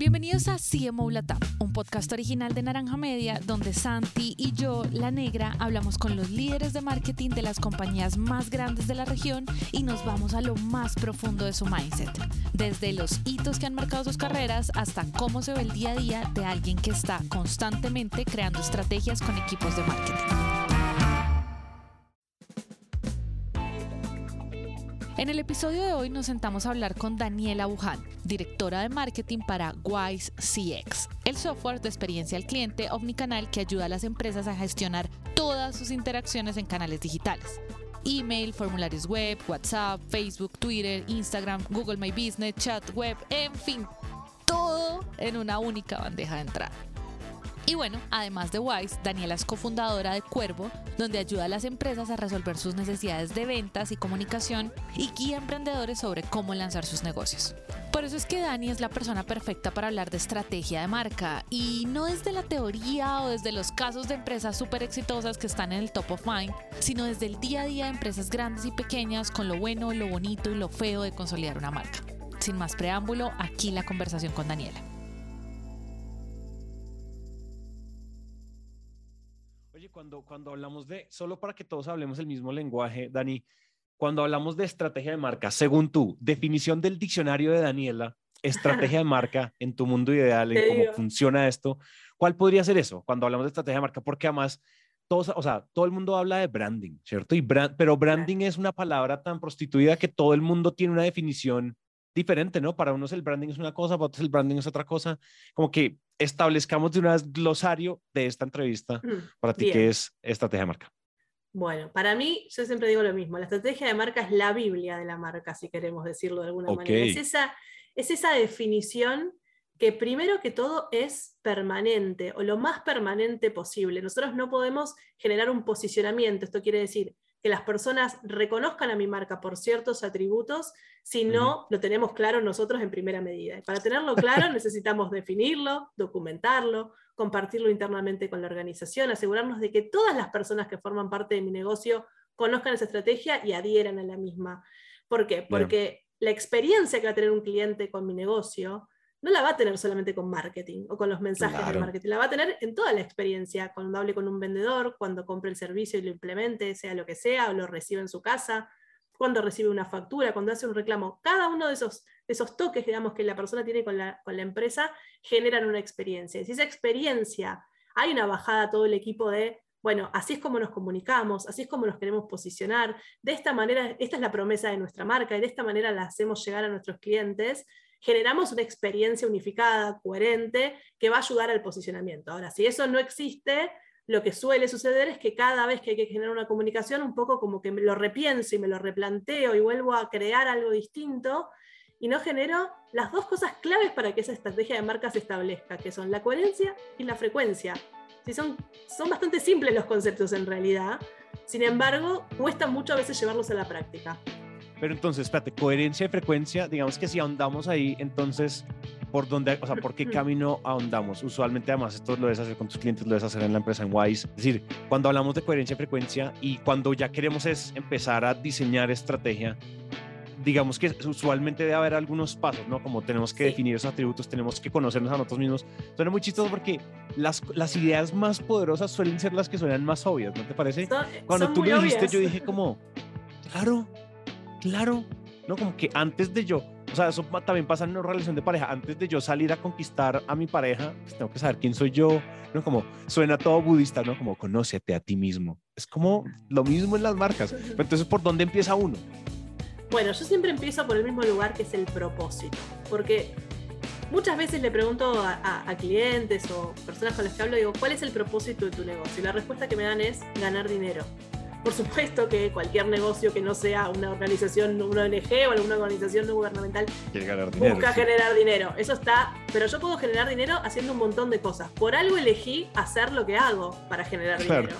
Bienvenidos a CMO LATAM, un podcast original de Naranja Media, donde Santi y yo, La Negra, hablamos con los líderes de marketing de las compañías más grandes de la región y nos vamos a lo más profundo de su mindset, desde los hitos que han marcado sus carreras hasta cómo se ve el día a día de alguien que está constantemente creando estrategias con equipos de marketing. En el episodio de hoy nos sentamos a hablar con Daniela Buján, directora de marketing para WiseCX, el software de experiencia al cliente omnicanal que ayuda a las empresas a gestionar todas sus interacciones en canales digitales. Email, formularios web, WhatsApp, Facebook, Twitter, Instagram, Google My Business, chat web, en fin, todo en una única bandeja de entrada. Y bueno, además de Wise, Daniela es cofundadora de Cuervo, donde ayuda a las empresas a resolver sus necesidades de ventas y comunicación y guía a emprendedores sobre cómo lanzar sus negocios. Por eso es que Dani es la persona perfecta para hablar de estrategia de marca, y no desde la teoría o desde los casos de empresas súper exitosas que están en el top of mind, sino desde el día a día de empresas grandes y pequeñas, con lo bueno, lo bonito y lo feo de consolidar una marca. Sin más preámbulo, aquí la conversación con Daniela. Cuando hablamos de, solo para que todos hablemos el mismo lenguaje, Dani, cuando hablamos de estrategia de marca, según tú, definición del diccionario de Daniela, estrategia de marca en tu mundo ideal, en cómo funciona esto, ¿cuál podría ser eso cuando hablamos de estrategia de marca? Porque además, todos, o sea, todo el mundo habla de branding, ¿cierto? Y pero branding es una palabra tan prostituida que todo el mundo tiene una definición diferente, ¿no? Para unos el branding es una cosa, para otros el branding es otra cosa. Como que establezcamos de una vez glosario de esta entrevista. Para ti, ¿qué es estrategia de marca? Bueno, para mí, yo siempre digo lo mismo. La estrategia de marca es la Biblia de la marca, si queremos decirlo de alguna manera. Es esa definición que primero que todo es permanente, o lo más permanente posible. Nosotros no podemos generar un posicionamiento. Esto quiere decir que las personas reconozcan a mi marca por ciertos atributos, si no lo tenemos claro nosotros en primera medida. Y para tenerlo claro necesitamos definirlo, documentarlo, compartirlo internamente con la organización, asegurarnos de que todas las personas que forman parte de mi negocio conozcan esa estrategia y adhieran a la misma. ¿Por qué? Porque la experiencia que va a tener un cliente con mi negocio no la va a tener solamente con marketing o con los mensajes de marketing, la va a tener en toda la experiencia, cuando hable con un vendedor, cuando compre el servicio y lo implemente, sea lo que sea, o lo recibe en su casa, cuando recibe una factura, cuando hace un reclamo. Cada uno de esos toques, digamos, que la persona tiene con la empresa, generan una experiencia. Y si esa experiencia, hay una bajada a todo el equipo de, bueno, así es como nos comunicamos, así es como nos queremos posicionar, de esta manera, esta es la promesa de nuestra marca, y de esta manera la hacemos llegar a nuestros clientes, generamos una experiencia unificada, coherente, que va a ayudar al posicionamiento. Ahora, si eso no existe, lo que suele suceder es que cada vez que hay que generar una comunicación, un poco como que me lo repienso y me lo replanteo y vuelvo a crear algo distinto, y no genero las dos cosas claves para que esa estrategia de marca se establezca, que son la coherencia y la frecuencia. Sí, son bastante simples los conceptos en realidad, sin embargo, cuesta mucho a veces llevarlos a la práctica. Pero entonces, espérate, coherencia y frecuencia, digamos que si ahondamos ahí, entonces, ¿por dónde, o sea, por qué camino ahondamos? Usualmente, además, esto lo debes hacer con tus clientes, lo debes hacer en la empresa, en Wise. Es decir, cuando hablamos de coherencia y frecuencia y cuando ya queremos es empezar a diseñar estrategia, digamos que usualmente debe haber algunos pasos, ¿no? Como tenemos que definir esos atributos, tenemos que conocernos a nosotros mismos. Suena muy chistoso porque las ideas más poderosas suelen ser las que suenan más obvias, ¿no te parece? Cuando tú lo dijiste, yo dije como, claro, ¿no? Como que antes de yo, o sea, eso también pasa en una relación de pareja, antes de yo salir a conquistar a mi pareja, pues tengo que saber quién soy yo, ¿no? Como suena todo budista, ¿no? Como conócete a ti mismo. Es como lo mismo en las marcas. Pero entonces, ¿por dónde empieza uno? Bueno, yo siempre empiezo por el mismo lugar, que es el propósito, porque muchas veces le pregunto a clientes o personas con las que hablo, digo, ¿cuál es el propósito de tu negocio? Y la respuesta que me dan es ganar dinero. Por supuesto que cualquier negocio que no sea una organización, una ONG o alguna organización no gubernamental, busca generar dinero. Eso está, pero yo puedo generar dinero haciendo un montón de cosas. Por algo elegí hacer lo que hago para generar dinero.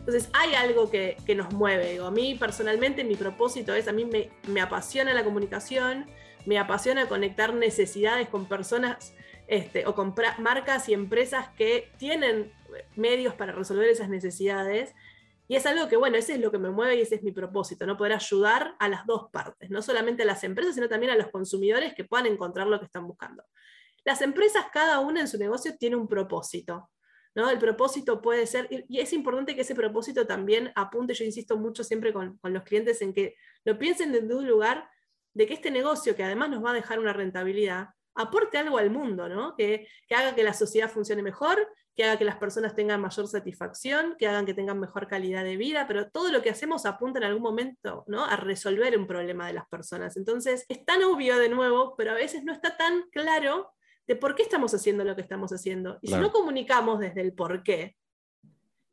Entonces hay algo que nos mueve. Digo, a mí personalmente mi propósito es, a mí me apasiona la comunicación, me apasiona conectar necesidades con personas o con marcas y empresas que tienen medios para resolver esas necesidades. Y es algo que, bueno, ese es lo que me mueve y ese es mi propósito, ¿no? Poder ayudar a las dos partes, no solamente a las empresas, sino también a los consumidores que puedan encontrar lo que están buscando. Las empresas, cada una en su negocio, tiene un propósito, ¿no? El propósito puede ser, y es importante que ese propósito también apunte, yo insisto mucho siempre con los clientes en que lo piensen desde un lugar de que este negocio, que además nos va a dejar una rentabilidad, aporte algo al mundo, ¿no? Que haga que la sociedad funcione mejor, que haga que las personas tengan mayor satisfacción, que hagan que tengan mejor calidad de vida, pero todo lo que hacemos apunta en algún momento, ¿no?, a resolver un problema de las personas. Entonces, es tan obvio de nuevo, pero a veces no está tan claro de por qué estamos haciendo lo que estamos haciendo. Y claro, si no comunicamos desde el por qué,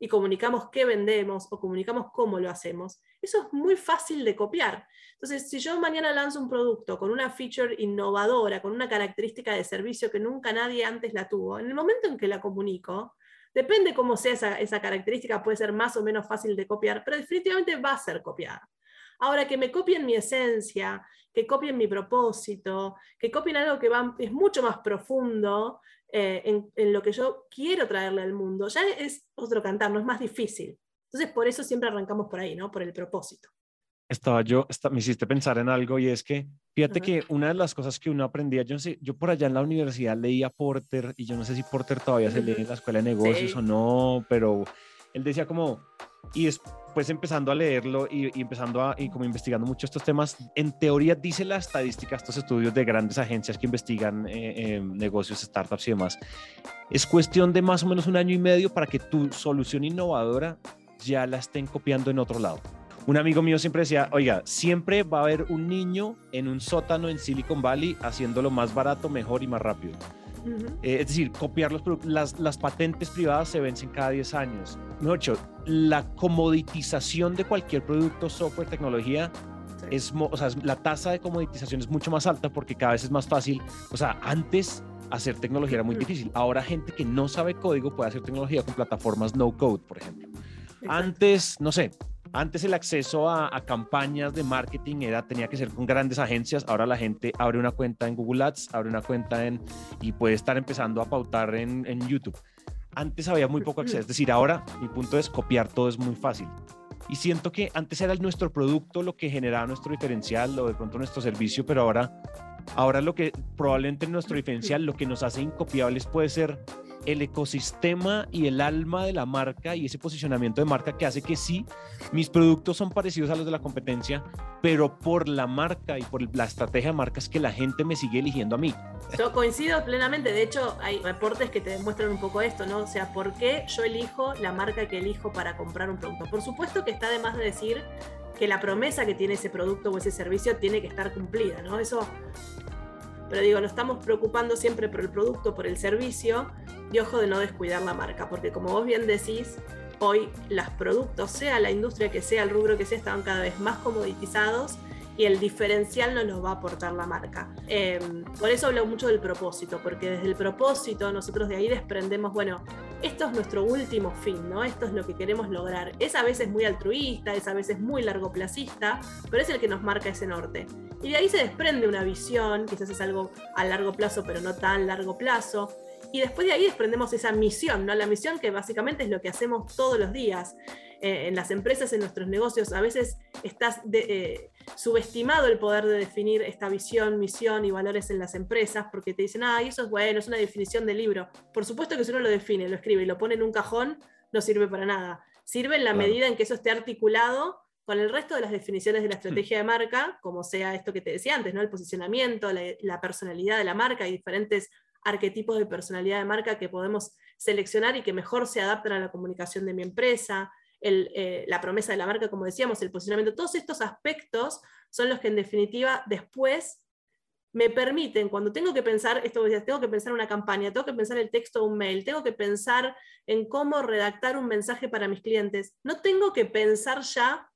y comunicamos qué vendemos, o comunicamos cómo lo hacemos, eso es muy fácil de copiar. Entonces, si yo mañana lanzo un producto con una feature innovadora, con una característica de servicio que nunca nadie antes la tuvo, en el momento en que la comunico, depende cómo sea esa característica, puede ser más o menos fácil de copiar, pero definitivamente va a ser copiada. Ahora, que me copien mi esencia, que copien mi propósito, que copien algo que es mucho más profundo, en lo que yo quiero traerle al mundo, ya es otro cantar, no es más difícil. Entonces, por eso siempre arrancamos por ahí, ¿no? Por el propósito. Me hiciste pensar en algo, y es que, fíjate, ajá, que una de las cosas que uno aprendía, yo no sé, yo por allá en la universidad leía Porter, y yo no sé si Porter todavía se lee en la escuela de negocios, sí, o no, pero él decía como, y después empezando a leerlo y empezando a, y como investigando mucho estos temas, en teoría dice la estadística, estos estudios de grandes agencias que investigan negocios, startups y demás, es cuestión de más o menos 1 año y medio para que tu solución innovadora ya la estén copiando en otro lado. Un amigo mío siempre decía, oiga, siempre va a haber un niño en un sótano en Silicon Valley haciéndolo más barato, mejor y más rápido. Uh-huh. Es decir, copiar los productos, las patentes privadas se vencen cada 10 años. Mejor dicho, la comoditización de cualquier producto, software, tecnología, sí, la tasa de comoditización es mucho más alta porque cada vez es más fácil. O sea, antes hacer tecnología era muy difícil. Ahora, gente que no sabe código puede hacer tecnología con plataformas no code, por ejemplo. Exacto. Antes, no sé, antes el acceso a campañas de marketing tenía que ser con grandes agencias. Ahora la gente abre una cuenta en Google Ads, abre una cuenta y puede estar empezando a pautar en YouTube. Antes había muy poco acceso. Es decir, ahora mi punto es copiar todo es muy fácil. Y siento que antes era nuestro producto lo que generaba nuestro diferencial, o de pronto nuestro servicio, pero ahora lo que probablemente nuestro diferencial, lo que nos hace incopiables, puede ser el ecosistema y el alma de la marca y ese posicionamiento de marca que hace que sí, mis productos son parecidos a los de la competencia, pero por la marca y por la estrategia de marcas que la gente me sigue eligiendo a mí. Yo coincido plenamente, de hecho hay reportes que te demuestran un poco esto, ¿no? O sea, ¿por qué yo elijo la marca que elijo para comprar un producto? Por supuesto que está de más de decir que la promesa que tiene ese producto o ese servicio tiene que estar cumplida, ¿no? Eso... Pero digo, nos estamos preocupando siempre por el producto, por el servicio, y ojo de no descuidar la marca, porque como vos bien decís, hoy los productos, sea la industria que sea, el rubro que sea, están cada vez más comoditizados y el diferencial no nos va a aportar la marca. Por eso hablo mucho del propósito, porque desde el propósito nosotros de ahí desprendemos, bueno, esto es nuestro último fin, ¿no? Esto es lo que queremos lograr. Es a veces muy altruista, es a veces muy largoplacista, pero es el que nos marca ese norte. Y de ahí se desprende una visión, quizás es algo a largo plazo, pero no tan largo plazo. Y después de ahí desprendemos esa misión, ¿no? La misión que básicamente es lo que hacemos todos los días. En las empresas, en nuestros negocios, a veces estás subestimado el poder de definir esta visión, misión y valores en las empresas, porque te dicen, eso es bueno, es una definición de libro. Por supuesto que si uno lo define, lo escribe y lo pone en un cajón, no sirve para nada. Sirve en la medida en que eso esté articulado con el resto de las definiciones de la estrategia de marca, como sea esto que te decía antes, ¿no? El posicionamiento, la personalidad de la marca, y diferentes arquetipos de personalidad de marca que podemos seleccionar y que mejor se adaptan a la comunicación de mi empresa, la promesa de la marca, como decíamos, el posicionamiento. Todos estos aspectos son los que en definitiva después me permiten, cuando tengo que pensar, esto decías, tengo que pensar una campaña, tengo que pensar el texto de un mail, tengo que pensar en cómo redactar un mensaje para mis clientes, no tengo que pensar ya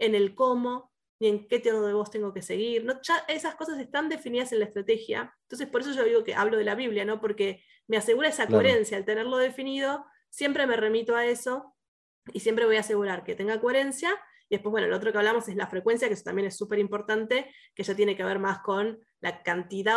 en el cómo, ni en qué tono de voz tengo que seguir, ¿no? Ya esas cosas están definidas en la estrategia. Entonces por eso yo digo que hablo de la Biblia, ¿no? Porque me asegura esa coherencia. Al tenerlo definido, siempre me remito a eso y siempre voy a asegurar que tenga coherencia. Y después, bueno, lo otro que hablamos es la frecuencia, que eso también es súper importante, que ya tiene que ver más con la cantidad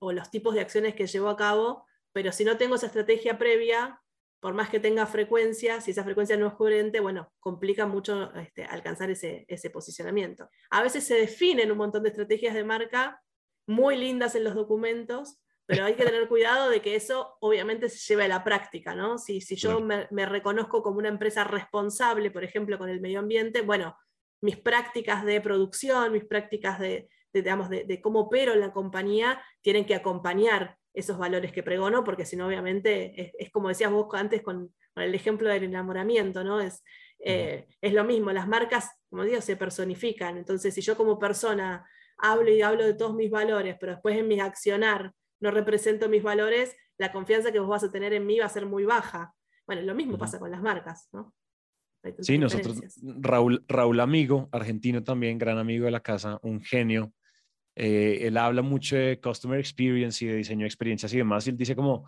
o los tipos de acciones que llevo a cabo, pero si no tengo esa estrategia previa, por más que tenga frecuencia, si esa frecuencia no es coherente, bueno, complica mucho alcanzar ese posicionamiento. A veces se definen un montón de estrategias de marca muy lindas en los documentos, Pero hay que tener cuidado de que eso obviamente se lleve a la práctica, ¿no? Si yo me reconozco como una empresa responsable, por ejemplo, con el medio ambiente, bueno, mis prácticas de producción, mis prácticas de cómo opero en la compañía, tienen que acompañar esos valores que pregono, porque si no, obviamente, es como decías vos antes con el ejemplo del enamoramiento, ¿no? Es lo mismo, las marcas, como digo, se personifican. Entonces, si yo como persona hablo y hablo de todos mis valores, pero después en mi accionar no represento mis valores, la confianza que vos vas a tener en mí va a ser muy baja. Bueno, lo mismo pasa con las marcas, ¿no? Sí, nosotros, Raúl Amigo, argentino también, gran amigo de la casa, un genio. Él habla mucho de customer experience y de diseño de experiencias y demás, y él dice como,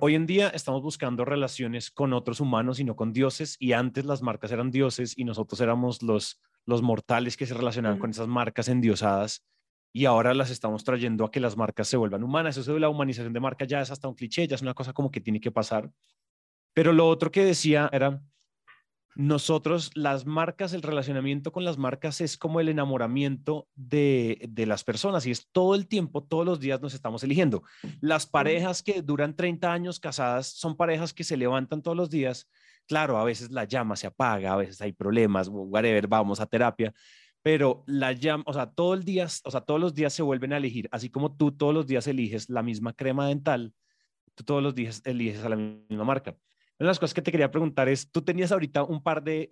hoy en día estamos buscando relaciones con otros humanos y no con dioses, y antes las marcas eran dioses y nosotros éramos los mortales que se relacionaban con esas marcas endiosadas, y ahora las estamos trayendo a que las marcas se vuelvan humanas. Eso de la humanización de marca ya es hasta un cliché, ya es una cosa como que tiene que pasar. Pero lo otro que decía era, nosotros, las marcas, el relacionamiento con las marcas es como el enamoramiento de las personas, y es todo el tiempo, todos los días nos estamos eligiendo. Las parejas que duran 30 años casadas son parejas que se levantan todos los días. Claro, a veces la llama se apaga, a veces hay problemas, whatever, vamos a terapia, pero la llama, o sea, todos los días se vuelven a elegir, así como tú todos los días eliges la misma crema dental, tú todos los días eliges a la misma marca. Una de las cosas que te quería preguntar es, tú tenías ahorita un par de,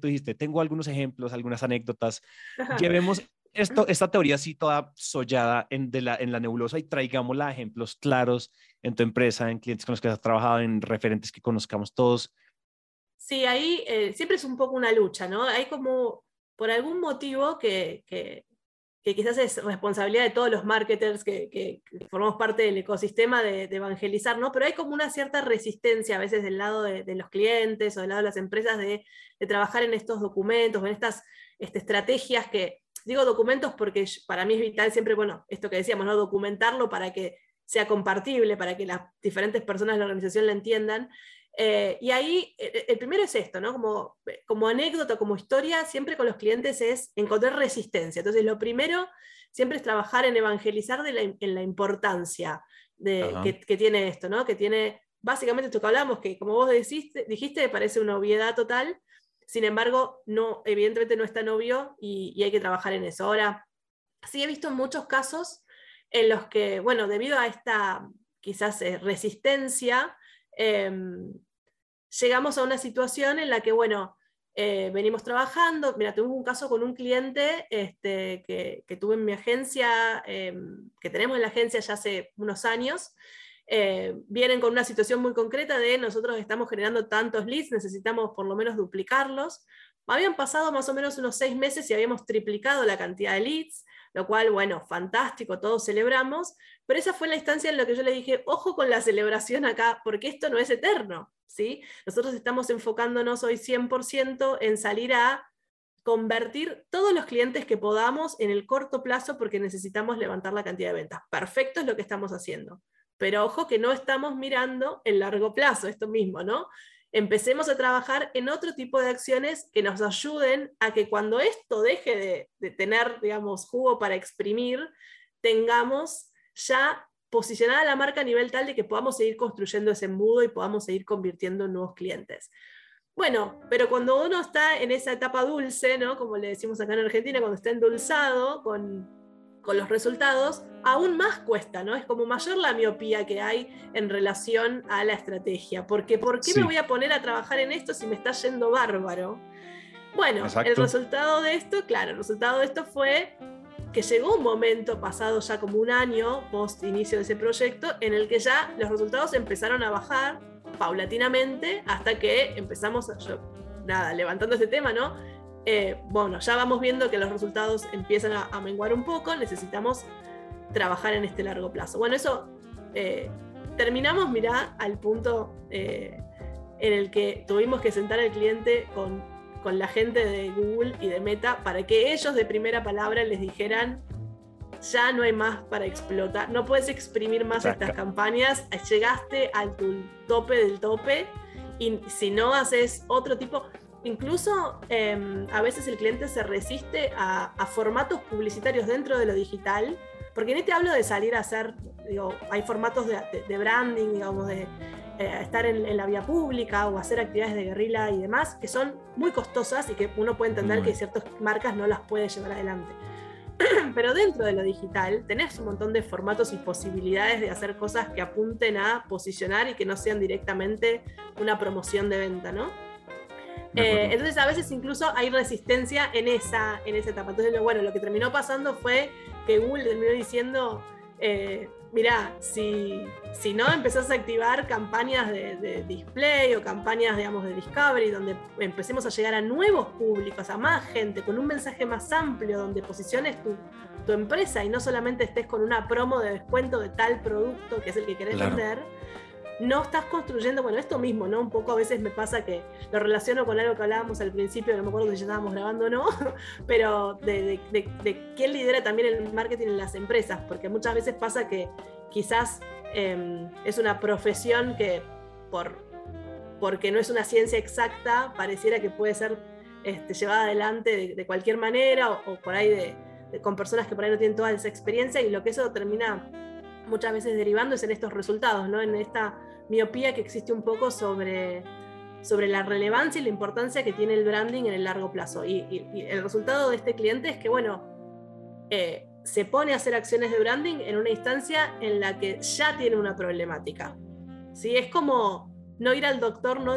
tú dijiste, tengo algunos ejemplos, algunas anécdotas. Llevemos esta teoría así toda sollada en la nebulosa y traigámosla a ejemplos claros en tu empresa, en clientes con los que has trabajado, en referentes que conozcamos todos. Sí, ahí siempre es un poco una lucha, ¿no? Hay como, por algún motivo que quizás es responsabilidad de todos los marketers que formamos parte del ecosistema de evangelizar, ¿no? Pero hay como una cierta resistencia a veces del lado de los clientes o del lado de las empresas de trabajar en estos documentos, en estas estrategias que, digo documentos porque para mí es vital siempre, bueno, esto que decíamos, ¿no? Documentarlo para que sea compartible, para que las diferentes personas de la organización lo entiendan. Y ahí, el primero es esto, ¿no? Como anécdota, como historia, siempre con los clientes es encontrar resistencia. Entonces, lo primero siempre es trabajar en evangelizar en la importancia que tiene esto, ¿no? Que tiene, básicamente, esto que hablamos, que como vos dijiste, parece una obviedad total, sin embargo, no, evidentemente no es tan obvio y hay que trabajar en eso. Ahora, sí he visto muchos casos en los que, bueno, debido a esta, quizás, resistencia, llegamos a una situación en la que, bueno, venimos trabajando. Mira, tuve un caso con un cliente que tuve en mi agencia, que tenemos en la agencia ya hace unos años. Vienen con una situación muy concreta de nosotros estamos generando tantos leads, necesitamos por lo menos duplicarlos. Habían pasado más o menos unos 6 meses y habíamos triplicado la cantidad de leads, lo cual, bueno, fantástico, todos celebramos, pero esa fue la instancia en la que yo le dije, ojo con la celebración acá, porque esto no es eterno, ¿sí? Nosotros estamos enfocándonos hoy 100% en salir a convertir todos los clientes que podamos en el corto plazo porque necesitamos levantar la cantidad de ventas. Perfecto es lo que estamos haciendo, pero ojo que no estamos mirando el largo plazo, esto mismo, ¿no? Empecemos a trabajar en otro tipo de acciones que nos ayuden a que cuando esto deje de tener, digamos, jugo para exprimir, tengamos ya posicionada la marca a nivel tal de que podamos seguir construyendo ese embudo y podamos seguir convirtiendo en nuevos clientes. Bueno, pero cuando uno está en esa etapa dulce, ¿no? Como le decimos acá en Argentina, cuando está endulzado con los resultados, aún más cuesta, ¿no? Es como mayor la miopía que hay en relación a la estrategia. Porque ¿por qué me voy a poner a trabajar en esto si me está yendo bárbaro? Bueno, exacto. El resultado de esto fue que llegó un momento, pasado ya como un año, post inicio de ese proyecto, en el que ya los resultados empezaron a bajar paulatinamente hasta que empezamos, levantando este tema, ¿no? Ya vamos viendo que los resultados empiezan a menguar un poco, necesitamos trabajar en este largo plazo. Bueno, eso terminamos, mirá, al punto en el que tuvimos que sentar al cliente con la gente de Google y de Meta para que ellos de primera palabra les dijeran, ya no hay más para explotar, no puedes exprimir más estas campañas, llegaste al tu tope del tope y si no haces otro tipo... Incluso a veces el cliente se resiste a formatos publicitarios dentro de lo digital Porque no te hablo de salir a hacer, digo, hay formatos de branding, digamos, de estar en la vía pública o hacer actividades de guerrilla y demás, que son muy costosas y que uno puede entender que ciertas marcas no las puede llevar adelante. Pero dentro de lo digital tenés un montón de formatos y posibilidades de hacer cosas que apunten a posicionar y que no sean directamente una promoción de venta, ¿no? Entonces a veces incluso hay resistencia en esa etapa. Entonces, bueno, lo que terminó pasando fue que Google terminó diciendo, mirá, si no empezás a activar campañas de display o campañas, digamos, de discovery, donde empecemos a llegar a nuevos públicos, a más gente, con un mensaje más amplio, donde posiciones tu empresa y no solamente estés con una promo de descuento de tal producto que es el que querés vender, no estás construyendo, bueno, esto mismo, ¿no? Un poco a veces me pasa que lo relaciono con algo que hablábamos al principio, no me acuerdo si ya estábamos grabando o no, pero de quién lidera también el marketing en las empresas, porque muchas veces pasa que quizás es una profesión que, porque no es una ciencia exacta, pareciera que puede ser llevada adelante de cualquier manera o por ahí con personas que por ahí no tienen toda esa experiencia, y lo que eso termina muchas veces derivando es en estos resultados, ¿no? En esta miopía que existe un poco sobre la relevancia y la importancia que tiene el branding en el largo plazo. Y el resultado de este cliente es que, bueno, se pone a hacer acciones de branding en una instancia en la que ya tiene una problemática, ¿sí? Es como no ir al doctor, ¿no?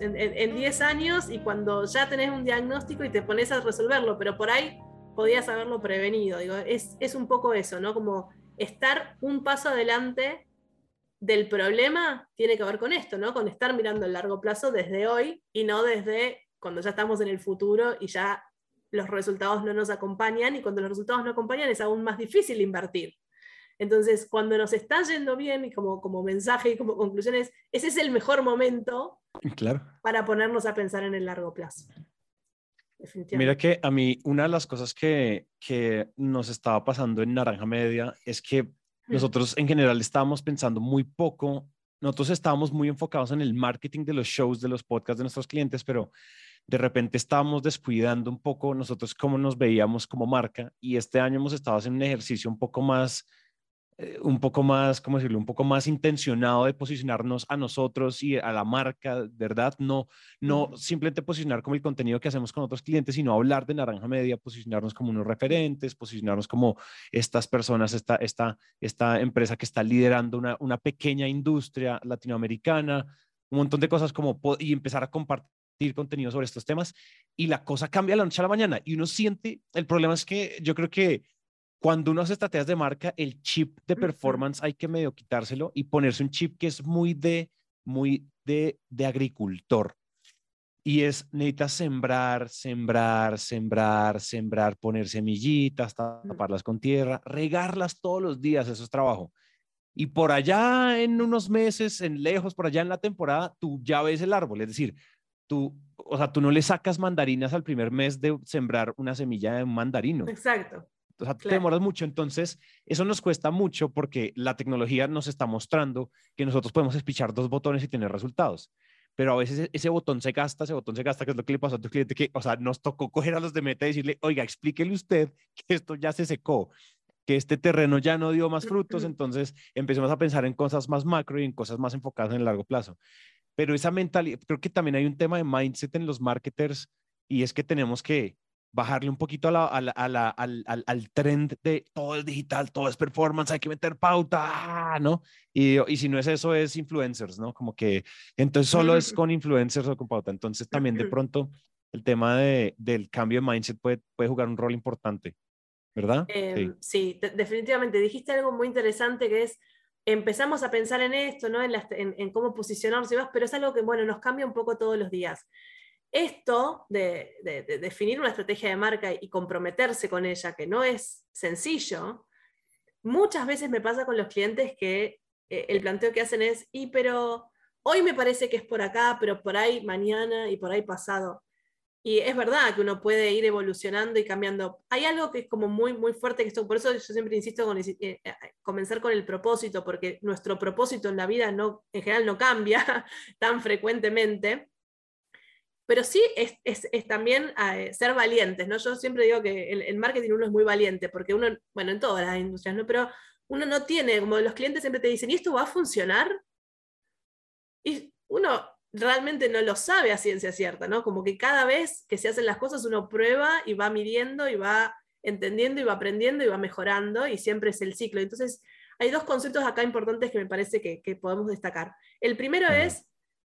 En 10 años y cuando ya tenés un diagnóstico y te pones a resolverlo, pero por ahí podías haberlo prevenido. Digo, es un poco eso, ¿no? Como estar un paso adelante del problema tiene que ver con esto, ¿no? Con estar mirando el largo plazo desde hoy y no desde cuando ya estamos en el futuro y ya los resultados no nos acompañan, y cuando los resultados no acompañan es aún más difícil invertir. Entonces, cuando nos está yendo bien, y como mensaje y como conclusiones, ese es el mejor momento para ponernos a pensar en el largo plazo. Mira que a mí una de las cosas que nos estaba pasando en Naranja Media es que nosotros en general estábamos pensando muy poco, nosotros estábamos muy enfocados en el marketing de los shows, de los podcasts de nuestros clientes, pero de repente estábamos descuidando un poco nosotros cómo nos veíamos como marca, y este año hemos estado haciendo un ejercicio un poco más intencionado de posicionarnos a nosotros y a la marca, ¿verdad? No simplemente posicionar como el contenido que hacemos con otros clientes, sino hablar de Naranja Media, posicionarnos como unos referentes, posicionarnos como estas personas, esta empresa que está liderando una pequeña industria latinoamericana, un montón de cosas y empezar a compartir contenido sobre estos temas, y la cosa cambia de la noche a la mañana, y uno siente, el problema es que yo creo que cuando uno hace estrategias de marca, el chip de performance hay que medio quitárselo y ponerse un chip que es muy de agricultor. Y necesitas sembrar, poner semillitas, taparlas con tierra, regarlas todos los días, eso es trabajo. Y por allá en unos meses, por allá en la temporada, tú ya ves el árbol, es decir, tú no le sacas mandarinas al primer mes de sembrar una semilla de un mandarino. Exacto. O sea, te demoras mucho, entonces eso nos cuesta mucho porque la tecnología nos está mostrando que nosotros podemos espichar 2 botones y tener resultados, pero a veces ese botón se gasta, que es lo que le pasó a tu cliente, que, o sea, nos tocó coger a los de Meta y decirle, oiga, explíquele usted que esto ya se secó, que este terreno ya no dio más frutos, entonces empecemos a pensar en cosas más macro y en cosas más enfocadas en el largo plazo. Pero esa mentalidad, creo que también hay un tema de mindset en los marketers, y es que tenemos que bajarle un poquito al trend de todo es digital, todo es performance, hay que meter pauta, ¿no? Y si no es eso, es influencers, ¿no? Como que entonces solo es con influencers o con pauta. Entonces también de pronto el tema del cambio de mindset puede jugar un rol importante, ¿verdad? Sí, definitivamente. Dijiste algo muy interesante que es, empezamos a pensar en esto, ¿no? En cómo posicionarnos y demás, pero es algo que, bueno, nos cambia un poco todos los días. Esto de definir una estrategia de marca y comprometerse con ella, que no es sencillo, muchas veces me pasa con los clientes que el planteo que hacen es, pero hoy me parece que es por acá, pero por ahí mañana y por ahí pasado. Y es verdad que uno puede ir evolucionando y cambiando. Hay algo que es como muy, muy fuerte, que esto, por eso yo siempre insisto con comenzar con el propósito, porque nuestro propósito en la vida en general no cambia tan frecuentemente. Pero sí es también ser valientes, ¿no? Yo siempre digo que en marketing uno es muy valiente, porque uno, bueno, en todas las industrias, ¿no? Pero uno no tiene, como los clientes siempre te dicen, ¿y esto va a funcionar? Y uno realmente no lo sabe a ciencia cierta, ¿no? Como que cada vez que se hacen las cosas uno prueba y va midiendo y va entendiendo y va aprendiendo y va mejorando, y siempre es el ciclo. Entonces hay dos conceptos acá importantes que me parece que podemos destacar. El primero es,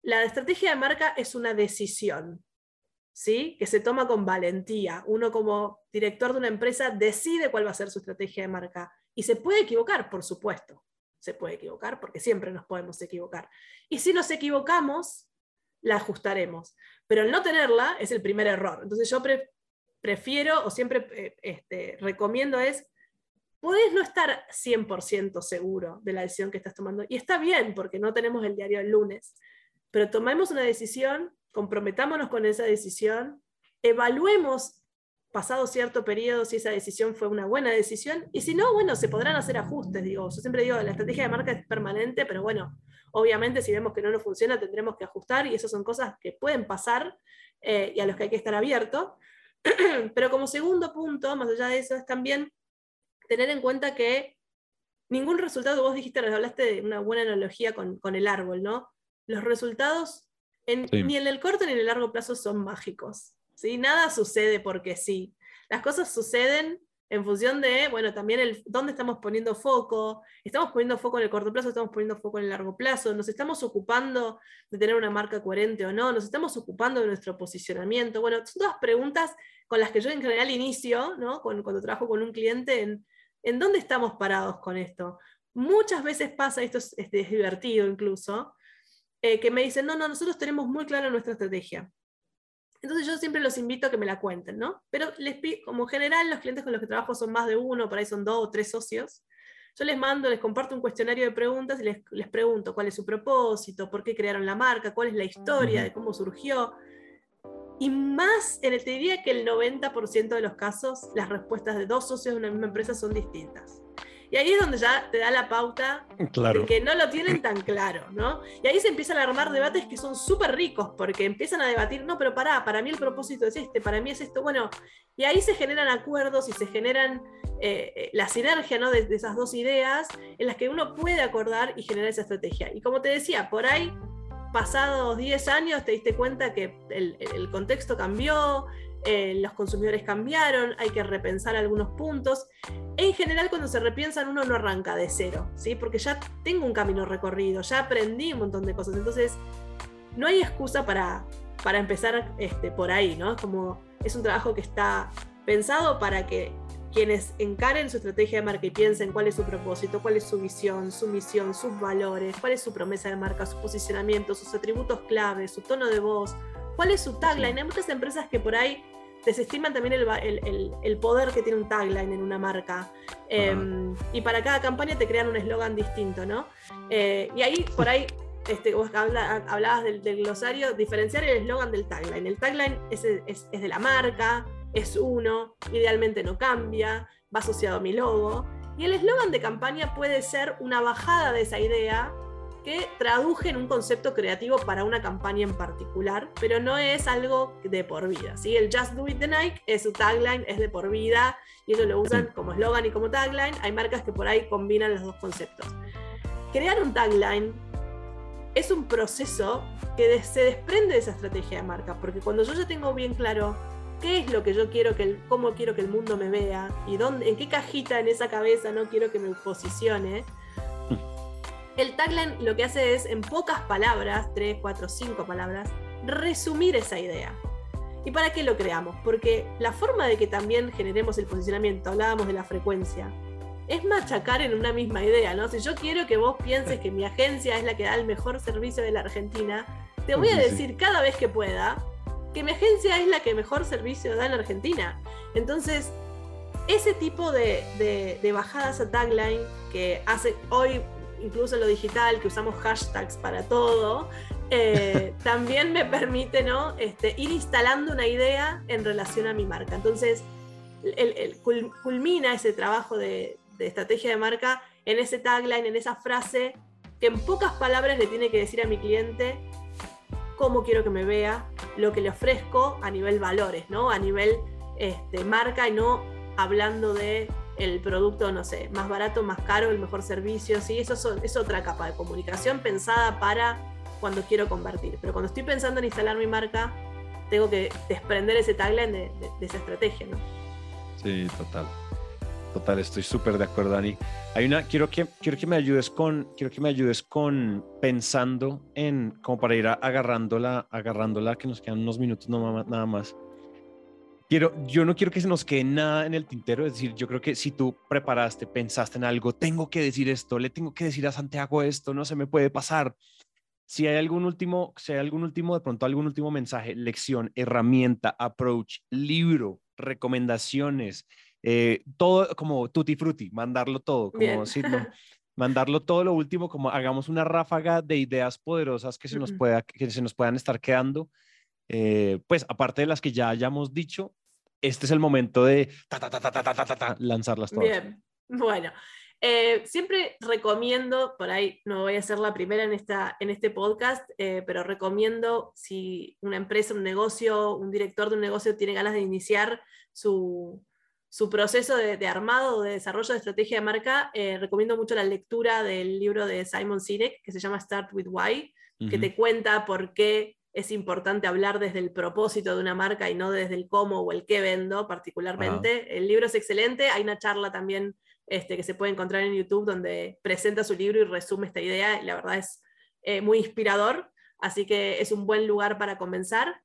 la estrategia de marca es una decisión, ¿sí? Que se toma con valentía. Uno como director de una empresa decide cuál va a ser su estrategia de marca. Y se puede equivocar, por supuesto. Se puede equivocar porque siempre nos podemos equivocar. Y si nos equivocamos, la ajustaremos. Pero el no tenerla es el primer error. Entonces yo prefiero o siempre recomiendo es, podés no estar 100% seguro de la decisión que estás tomando. Y está bien porque no tenemos el diario el lunes. Pero tomemos una decisión, comprometámonos con esa decisión, evaluemos pasado cierto periodo si esa decisión fue una buena decisión, y si no, bueno, se podrán hacer ajustes. Digo, yo siempre digo, la estrategia de marca es permanente, pero bueno, obviamente si vemos que no nos funciona tendremos que ajustar, y esas son cosas que pueden pasar y a los que hay que estar abierto. Pero como segundo punto, más allá de eso, es también tener en cuenta que ningún resultado, vos dijiste, nos hablaste de una buena analogía con el árbol, ¿no? Los resultados ni en el corto ni en el largo plazo son mágicos, ¿sí? Nada sucede porque sí. Las cosas suceden en función de, bueno, también dónde estamos poniendo foco. Estamos poniendo foco en el corto plazo, estamos poniendo foco en el largo plazo. Nos estamos ocupando de tener una marca coherente o no. Nos estamos ocupando de nuestro posicionamiento. Bueno, son todas preguntas con las que yo en general inicio, ¿no? Cuando trabajo con un cliente, en dónde estamos parados con esto. Muchas veces pasa, esto es divertido incluso, que me dicen, no, nosotros tenemos muy clara nuestra estrategia. Entonces yo siempre los invito a que me la cuenten, ¿no? Pero como en general los clientes con los que trabajo son más de uno, por ahí son 2 o 3 socios, yo les comparto un cuestionario de preguntas y les pregunto cuál es su propósito, por qué crearon la marca, cuál es la historia de cómo surgió. Y más, te diría que el 90% de los casos, las respuestas de 2 socios de una misma empresa son distintas. Y ahí es donde ya te da la pauta, claro, de que no lo tienen tan claro, ¿no? Y ahí se empiezan a armar debates que son súper ricos, porque empiezan a debatir, no, pero para mí el propósito es este, para mí es esto, bueno, y ahí se generan acuerdos y se generan la sinergia, ¿no? De esas dos ideas en las que uno puede acordar y generar esa estrategia. Y como te decía, por ahí, pasados 10 años, te diste cuenta que el contexto cambió, los consumidores cambiaron, hay que repensar algunos puntos. En general, cuando se repiensan, uno no arranca de cero, ¿sí? Porque ya tengo un camino recorrido, ya aprendí un montón de cosas. Entonces, no hay excusa para empezar por ahí, ¿no? Es un trabajo que está pensado para que quienes encaren su estrategia de marca y piensen cuál es su propósito, cuál es su visión, su misión, sus valores, cuál es su promesa de marca, su posicionamiento, sus atributos clave, su tono de voz, cuál es su tagline. Hay muchas empresas que por ahí desestiman también el poder que tiene un tagline en una marca. Y para cada campaña te crean un eslogan distinto, ¿no? Y ahí, por ahí, vos hablabas del glosario, diferenciar el eslogan del tagline. El tagline es de la marca, es uno, idealmente no cambia, va asociado a mi logo. Y el eslogan de campaña puede ser una bajada de esa idea que traduje en un concepto creativo para una campaña en particular, pero no es algo de por vida, ¿sí? El Just Do It de Nike, su tagline es de por vida, y ellos lo usan como eslogan y como tagline. Hay marcas que por ahí combinan los dos conceptos. Crear un tagline es un proceso que se desprende de esa estrategia de marca, porque cuando yo ya tengo bien claro qué es lo que yo quiero, cómo quiero que el mundo me vea, y en qué cajita en esa cabeza no quiero que me posicione, el tagline lo que hace es, en pocas palabras, 3, 4, 5 palabras, resumir esa idea. ¿Y para qué lo creamos? Porque la forma de que también generemos el posicionamiento, hablábamos de la frecuencia, es machacar en una misma idea, ¿no? Si yo quiero que vos pienses que mi agencia es la que da el mejor servicio de la Argentina, te voy a decir cada vez que pueda que mi agencia es la que mejor servicio da en la Argentina. Entonces, ese tipo de bajadas a tagline que hace hoy, incluso en lo digital, que usamos hashtags para todo, también me permite, ¿no? Ir instalando una idea en relación a mi marca. Entonces, culmina ese trabajo de estrategia de marca en ese tagline, en esa frase que en pocas palabras le tiene que decir a mi cliente cómo quiero que me vea, lo que le ofrezco a nivel valores, ¿no? A nivel marca, y no hablando de el producto, no sé, más barato, más caro, el mejor servicio, ¿sí? Eso es otra capa de comunicación pensada para cuando quiero convertir. Pero cuando estoy pensando en instalar mi marca, tengo que desprender ese tagline de esa estrategia, ¿no? Sí, total. Total, estoy súper de acuerdo, Dani. Hay una, quiero que me ayudes con pensando en, como para ir agarrándola, que nos quedan unos minutos nada más. Yo no quiero que se nos quede nada en el tintero, es decir, yo creo que si tú preparaste, pensaste en algo, tengo que decir esto, le tengo que decir a Santiago esto, no se me puede pasar. Si hay algún último mensaje, lección, herramienta, approach, libro, recomendaciones, todo como tutti frutti, mandarlo todo, como decirlo, mandarlo todo lo último, como hagamos una ráfaga de ideas poderosas que se nos puedan estar quedando. Pues aparte de las que ya hayamos dicho, este es el momento de lanzarlas todas. Bien, bueno, siempre recomiendo, por ahí no voy a ser la primera en este podcast, pero recomiendo, si una empresa, un negocio, un director de un negocio tiene ganas de iniciar su proceso de armado o de desarrollo de estrategia de marca, recomiendo mucho la lectura del libro de Simon Sinek, que se llama Start with Why, que te cuenta por qué es importante hablar desde el propósito de una marca y no desde el cómo o el qué vendo particularmente. El libro es excelente, hay una charla también que se puede encontrar en YouTube donde presenta su libro y resume esta idea, y la verdad es muy inspirador, así que es un buen lugar para comenzar.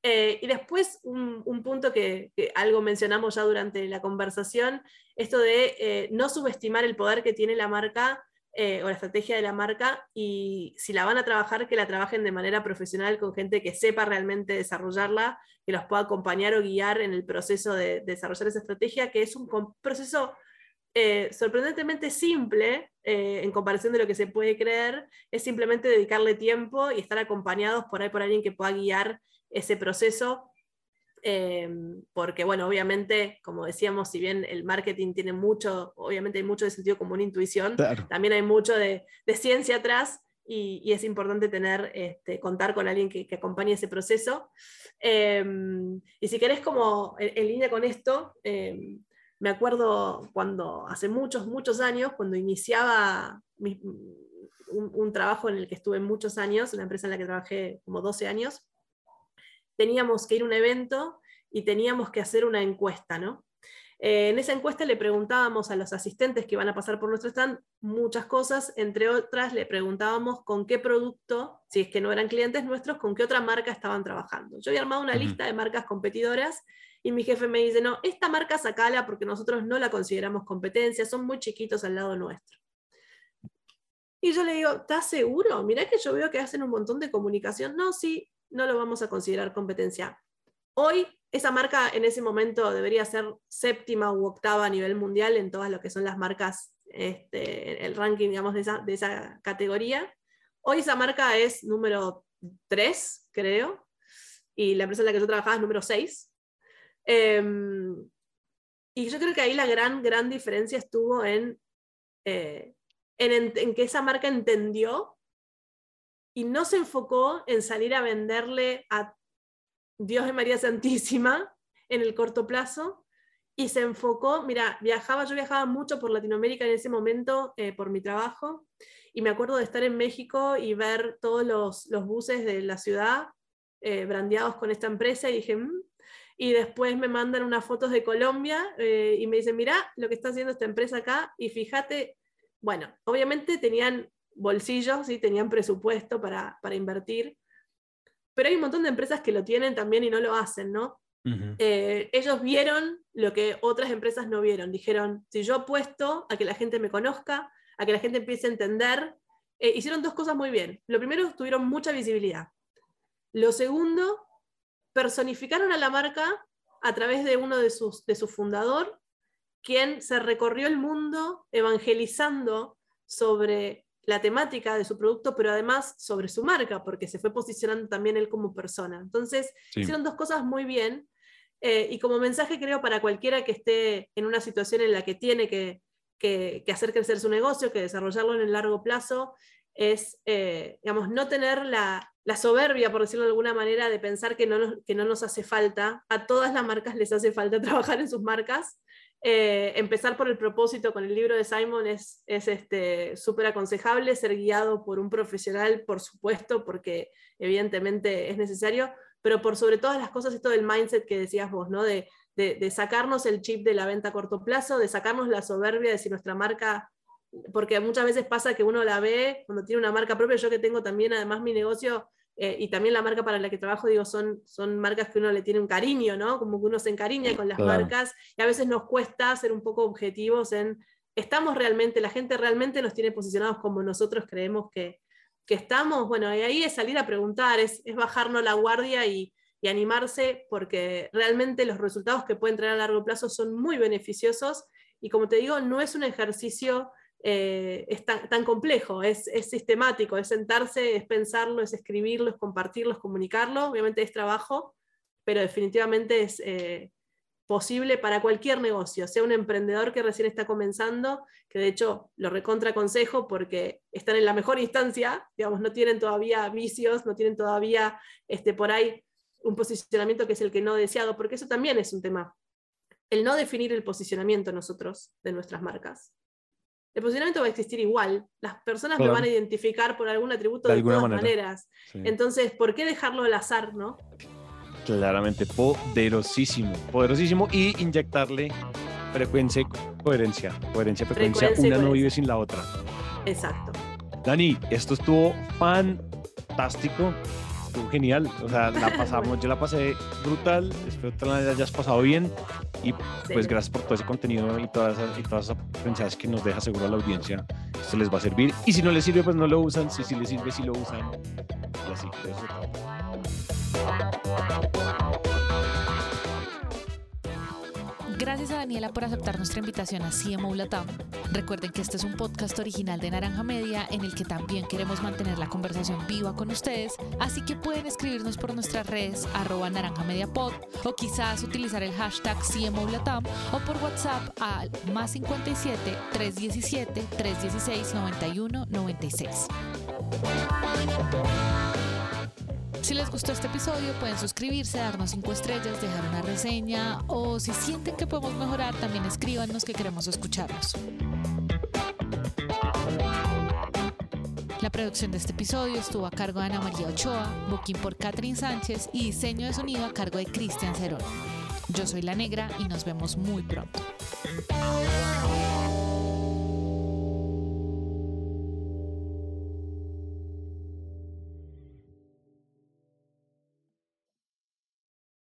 Y después un punto que algo mencionamos ya durante la conversación, esto de no subestimar el poder que tiene la marca, o la estrategia de la marca, y si la van a trabajar, que la trabajen de manera profesional con gente que sepa realmente desarrollarla, que los pueda acompañar o guiar en el proceso de desarrollar esa estrategia, que es un proceso sorprendentemente simple en comparación de lo que se puede creer. Es simplemente dedicarle tiempo y estar acompañados por ahí por alguien que pueda guiar ese proceso, porque bueno, obviamente, como decíamos, si bien el marketing tiene mucho, obviamente hay mucho de sentido común, intuición, claro, también hay mucho de ciencia atrás, y es importante tener, contar con alguien que acompañe ese proceso. Y si querés, como en línea con esto, me acuerdo cuando hace muchos años, cuando iniciaba un trabajo en el que estuve muchos años, una empresa en la que trabajé como 12 años, teníamos que ir a un evento y teníamos que hacer una encuesta, ¿no? En esa encuesta le preguntábamos a los asistentes que iban a pasar por nuestro stand muchas cosas, entre otras le preguntábamos con qué producto, si es que no eran clientes nuestros, con qué otra marca estaban trabajando. Yo había armado una lista de marcas competidoras y mi jefe me dice, no, esta marca sacala porque nosotros no la consideramos competencia, son muy chiquitos al lado nuestro. Y yo le digo, ¿estás seguro? Mirá que yo veo que hacen un montón de comunicación. No, sí, no lo vamos a considerar competencia. Hoy, esa marca en ese momento debería ser 7ª u 8ª a nivel mundial en todas lo que son las marcas, el ranking, digamos, de esa categoría. Hoy esa marca es número 3, creo, y la empresa en la que yo trabajaba es número 6. Y yo creo que ahí la gran diferencia estuvo en que esa marca entendió y no se enfocó en salir a venderle a Dios de María Santísima en el corto plazo, y se enfocó, mira, yo viajaba mucho por Latinoamérica en ese momento por mi trabajo, y me acuerdo de estar en México y ver todos los buses de la ciudad brandeados con esta empresa, y dije, y después me mandan unas fotos de Colombia y me dicen, mira lo que está haciendo esta empresa acá, y fíjate, bueno, obviamente tenían bolsillos, ¿sí? Tenían presupuesto para invertir, pero hay un montón de empresas que lo tienen también y no lo hacen, ¿no? Ellos vieron lo que otras empresas no vieron, dijeron, si yo apuesto a que la gente me conozca, a que la gente empiece a entender, hicieron dos cosas muy bien. Lo primero, tuvieron mucha visibilidad. Lo segundo, personificaron a la marca a través de uno de su fundador, quien se recorrió el mundo evangelizando sobre la temática de su producto, pero además sobre su marca, porque se fue posicionando también él como persona. Entonces, hicieron dos cosas muy bien, y como mensaje creo para cualquiera que esté en una situación en la que tiene que hacer crecer su negocio, que desarrollarlo en el largo plazo, es, digamos, no tener la soberbia, por decirlo de alguna manera, de pensar que no nos hace falta. A todas las marcas les hace falta trabajar en sus marcas. Empezar por el propósito con el libro de Simon es súper aconsejable, ser guiado por un profesional, por supuesto, porque evidentemente es necesario, pero por sobre todas las cosas, esto del mindset que decías vos, ¿no? De sacarnos el chip de la venta a corto plazo, de sacarnos la soberbia de si nuestra marca, porque muchas veces pasa que uno la ve cuando tiene una marca propia. Yo que tengo también además mi negocio, y también la marca para la que trabajo, digo, son marcas que uno le tiene un cariño, ¿no? Como que uno se encariña con las marcas, y a veces nos cuesta ser un poco objetivos en, la gente realmente nos tiene posicionados como nosotros creemos que estamos. Bueno, y ahí es salir a preguntar, es bajarnos la guardia y animarse, porque realmente los resultados que pueden traer a largo plazo son muy beneficiosos, y como te digo, no es un ejercicio tan complejo, es sistemático, es sentarse, es pensarlo, es escribirlo, es compartirlo, es comunicarlo. Obviamente es trabajo, pero definitivamente es posible para cualquier negocio, sea un emprendedor que recién está comenzando, que de hecho lo recontra aconsejo porque están en la mejor instancia, digamos, no tienen todavía vicios, no tienen todavía por ahí un posicionamiento que es el que no deseado, porque eso también es un tema, el no definir el posicionamiento nosotros de nuestras marcas. El posicionamiento va a existir igual. Las personas me van a identificar por algún atributo de todas maneras. Sí. Entonces, ¿por qué dejarlo al azar, no? Claramente, poderosísimo. Poderosísimo, y inyectarle frecuencia y coherencia. Coherencia, frecuencia, una no vive sin la otra. Exacto. Dani, esto estuvo fantástico. Estuvo genial. O sea, la pasamos, bueno. Yo la pasé brutal. Espero que la hayas pasado bien. Y pues gracias por todo ese contenido y todas esas aprendizajes que nos deja. Seguro a la audiencia se les va a servir, y si no les sirve, pues no lo usan. Si sí les sirve, sí lo usan, y así. Eso es todo. Gracias a Daniela por aceptar nuestra invitación a CMO LATAM. Recuerden que este es un podcast original de Naranja Media, en el que también queremos mantener la conversación viva con ustedes, así que pueden escribirnos por nuestras redes @naranjamediapod, o quizás utilizar el hashtag CMO LATAM, o por WhatsApp al +57 317 316 91 96. Si les gustó este episodio, pueden suscribirse, darnos 5 estrellas, dejar una reseña, o si sienten que podemos mejorar, también escríbanos, que queremos escucharlos. La producción de este episodio estuvo a cargo de Ana María Ochoa, booking por Catherine Sánchez, y diseño de sonido a cargo de Cristian Cerón. Yo soy La Negra y nos vemos muy pronto.